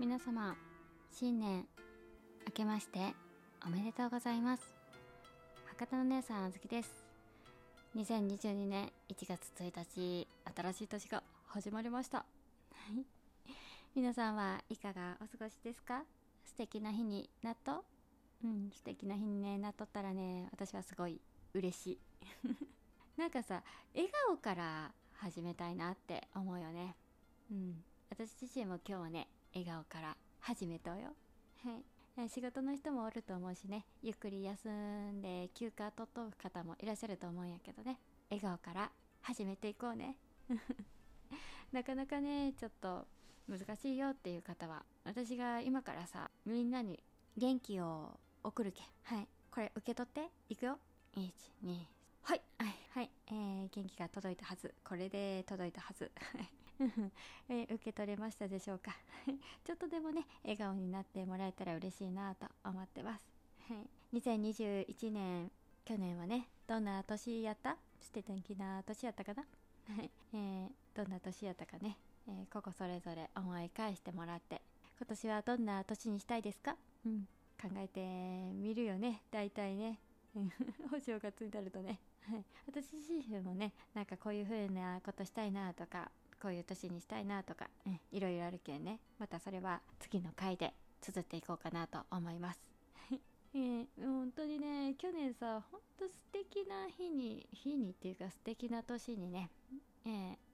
皆様、新年明けましておめでとうございます。博多の姉さんあずきです。2022年1月1日、新しい年が始まりました。皆さんはいかがお過ごしですか？素敵な日になっと、素敵な日に、なっとったらね、私はすごい嬉しい。なんかさ、笑顔から始めたいなって思うよね。私自身も今日はね、笑顔から始めとうよ。はい。仕事の人もおると思うしね、ゆっくり休んで休暇取っとく方もいらっしゃると思うんやけどね、笑顔から始めていこうね。なかなかね、ちょっと難しいよっていう方は、私が今からさ、みんなに元気を送るけん、これ受け取っていくよ。1、2、はい、元気が届いたはず、これで届いたはず。受け取れましたでしょうか？ちょっとでもね、笑顔になってもらえたら嬉しいなと思ってます。2021年、去年はね、どんな年やった？素敵な年やったかな？どんな年やったかね、個々それぞれ思い返してもらって、今年はどんな年にしたいですか？考えてみるよね、大体ね。お正月になるとね、私自身もね、なんかこういう風なことしたいなとか、こういう年にしたいなとか、いろいろあるけんね、またそれは次の回で綴っていこうかなと思います。本当にね、去年さ、本当素敵な日にっていうか、素敵な年にね、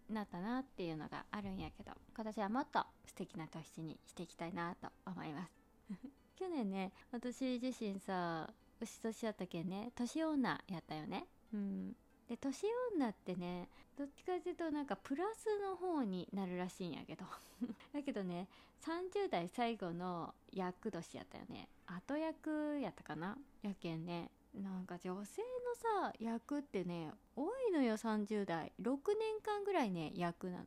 なったなっていうのがあるんやけど、今年はもっと素敵な年にしていきたいなと思います。去年ね、私自身さ、牛年やったけんね、年女やったよね。で、年女ってね、どっちかというとなんかプラスの方になるらしいんやけどだけどね、30代最後の厄年やったよね。後役やったかな、やけんね、なんか女性のさ、役ってね、多いのよ。30代6年間ぐらいね、役なの。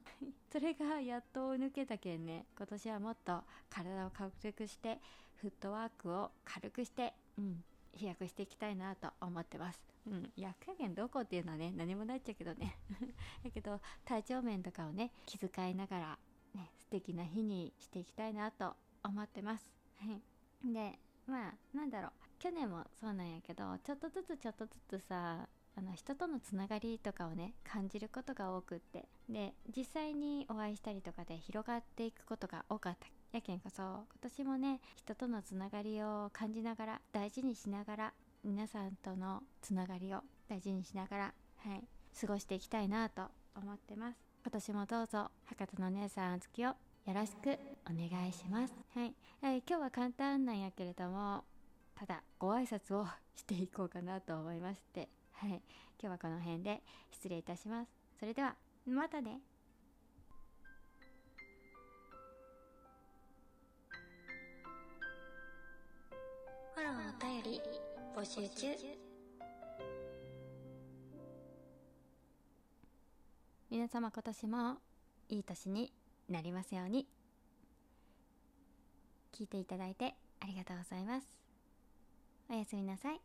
それがやっと抜けたけんね、今年はもっと体を軽くして、フットワークを軽くして、飛躍していきたいなと思ってます。役やけんどうこうっていうのはね、何もないっちゃけどね。だけど体調面とかをね、気遣いながら、ね、素敵な日にしていきたいなと思ってます。で、なんだろう、去年もそうなんやけど、ちょっとずつさ、人とのつながりとかをね、感じることが多くって、で、実際にお会いしたりとかで広がっていくことが多かった。やけんこそ、今年もね、人とのつながりを感じながら、大事にしながら、皆さんとのつながりを大事にしながら、過ごしていきたいなと思ってます。今年もどうぞ、博多の姉さんあずきをよろしくお願いします。今日は簡単なんやけれども、ただご挨拶をしていこうかなと思いまして、今日はこの辺で失礼いたします。それではまたね。フォロー、お便り募集中。皆様、今年もいい年になりますように。聞いていただいてありがとうございます。おやすみなさい。